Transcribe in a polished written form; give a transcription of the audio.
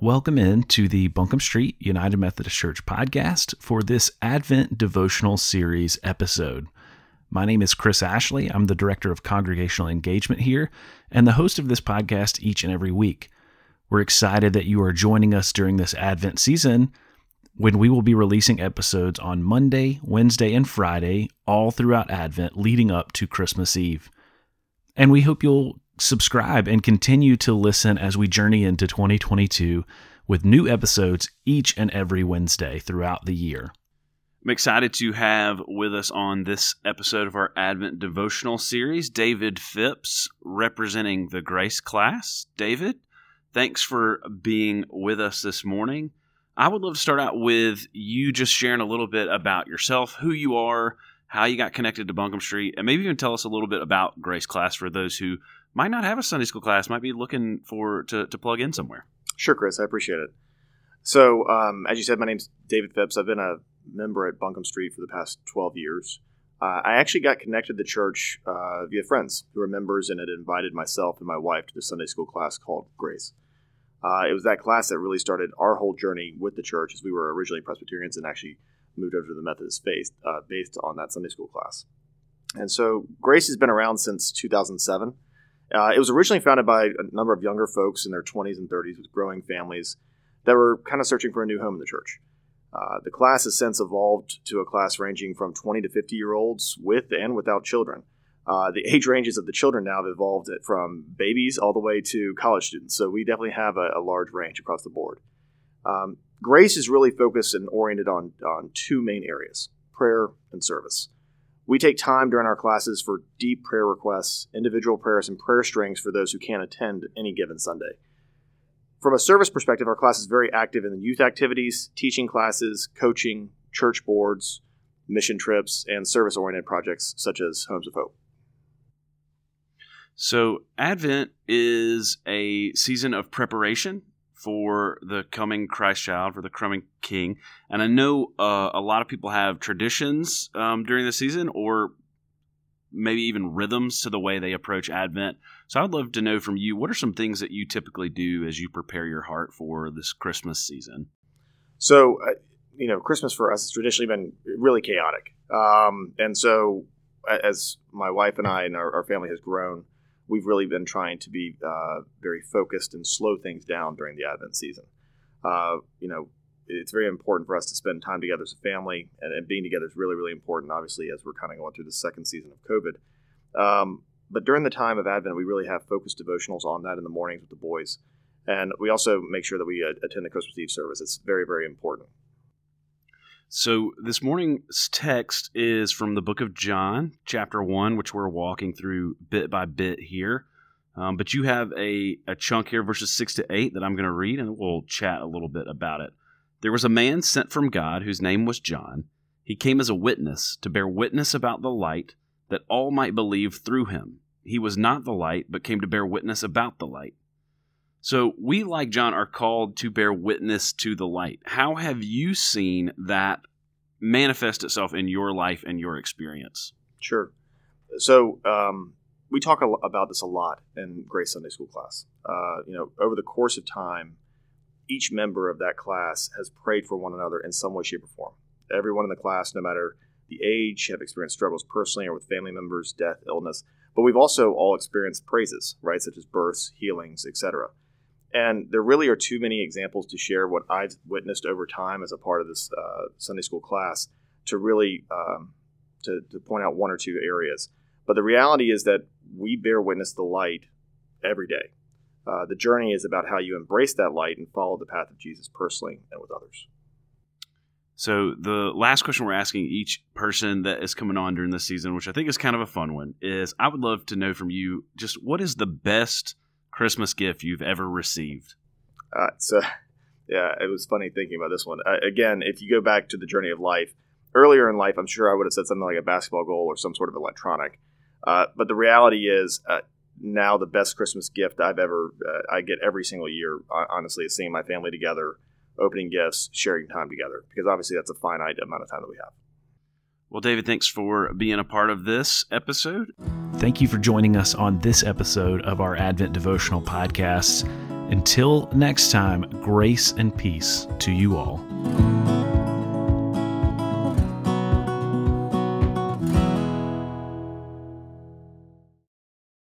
Welcome in to the Buncombe Street United Methodist Church podcast for this Advent Devotional Series episode. My name is Chris Ashley. I'm the Director of Congregational Engagement here and the host of this podcast each and every week. We're excited that you are joining us during this Advent season when we will be releasing episodes on Monday, Wednesday, and Friday, all throughout Advent leading up to Christmas Eve. And we hope you'll subscribe and continue to listen as we journey into 2022 with new episodes each and every Wednesday throughout the year. I'm excited to have with us on this episode of our Advent Devotional Series, David Phipps, representing the Grace Class. David, thanks for being with us this morning. I would love to start out with you just sharing a little bit about yourself, who you are, how you got connected to Buncombe Street, and maybe even tell us a little bit about Grace Class for those who might not have a Sunday school class, might be looking for to plug in somewhere. Sure, Chris. I appreciate it. So, as you said, my name's David Phipps. I've been a member at Buncombe Street for the past 12 years. I actually got connected to church via friends who were members and had invited myself and my wife to the Sunday school class called Grace. It was that class that really started our whole journey with the church, as we were originally Presbyterians and actually moved over to the Methodist faith based on that Sunday school class. And so Grace has been around since 2007. It was originally founded by a number of younger folks in their 20s and 30s with growing families that were kind of searching for a new home in the church. The class has since evolved to a class ranging from 20 to 50-year-olds with and without children. The age ranges of the children now have evolved from babies all the way to college students, so we definitely have a large range across the board. Grace is really focused and oriented on two main areas, prayer and service. We take time during our classes for deep prayer requests, individual prayers, and prayer strings for those who can't attend any given Sunday. From a service perspective, our class is very active in the youth activities, teaching classes, coaching, church boards, mission trips, and service-oriented projects such as Homes of Hope. So Advent is a season of preparation for the coming Christ child, for the coming King. And I know a lot of people have traditions during the season, or maybe even rhythms to the way they approach Advent. So I'd love to know from you, what are some things that you typically do as you prepare your heart for this Christmas season? So, Christmas for us has traditionally been really chaotic. And so as my wife and I and our family has grown, we've really been trying to be very focused and slow things down during the Advent season. It's very important for us to spend time together as a family, and being together is really, really important, obviously, as we're kind of going through the second season of COVID. But during the time of Advent, we really have focused devotionals on that in the mornings with the boys. And we also make sure that we attend the Christmas Eve service. It's very, very important. So this morning's text is from the book of John, chapter 1, which we're walking through bit by bit here. But you have a chunk here, verses 6 to 8, that I'm going to read, and we'll chat a little bit about it. There was a man sent from God whose name was John. He came as a witness to bear witness about the light, that all might believe through him. He was not the light, but came to bear witness about the light. So we, like John, are called to bear witness to the light. How have you seen that manifest itself in your life and your experience? Sure. So we talk about this a lot in Grace Sunday School class. Over the course of time, each member of that class has prayed for one another in some way, shape, or form. Everyone in the class, no matter the age, have experienced struggles personally or with family members, death, illness. But we've also all experienced praises, right, such as births, healings, etc. And there really are too many examples to share what I've witnessed over time as a part of this Sunday school class to really to point out one or two areas. But the reality is that we bear witness to the light every day. The journey is about how you embrace that light and follow the path of Jesus personally and with others. So the last question we're asking each person that is coming on during this season, which I think is kind of a fun one, is I would love to know from you just what is the best Christmas gift you've ever received? It was funny thinking about this one. Again, if you go back to the journey of life, earlier in life, I'm sure I would have said something like a basketball goal or some sort of electronic. But the reality is now the best Christmas gift I've ever, I get every single year, honestly, is seeing my family together, opening gifts, sharing time together, because obviously that's a finite amount of time that we have. Well, David, thanks for being a part of this episode. Thank you for joining us on this episode of our Advent Devotional Podcasts. Until next time, grace and peace to you all.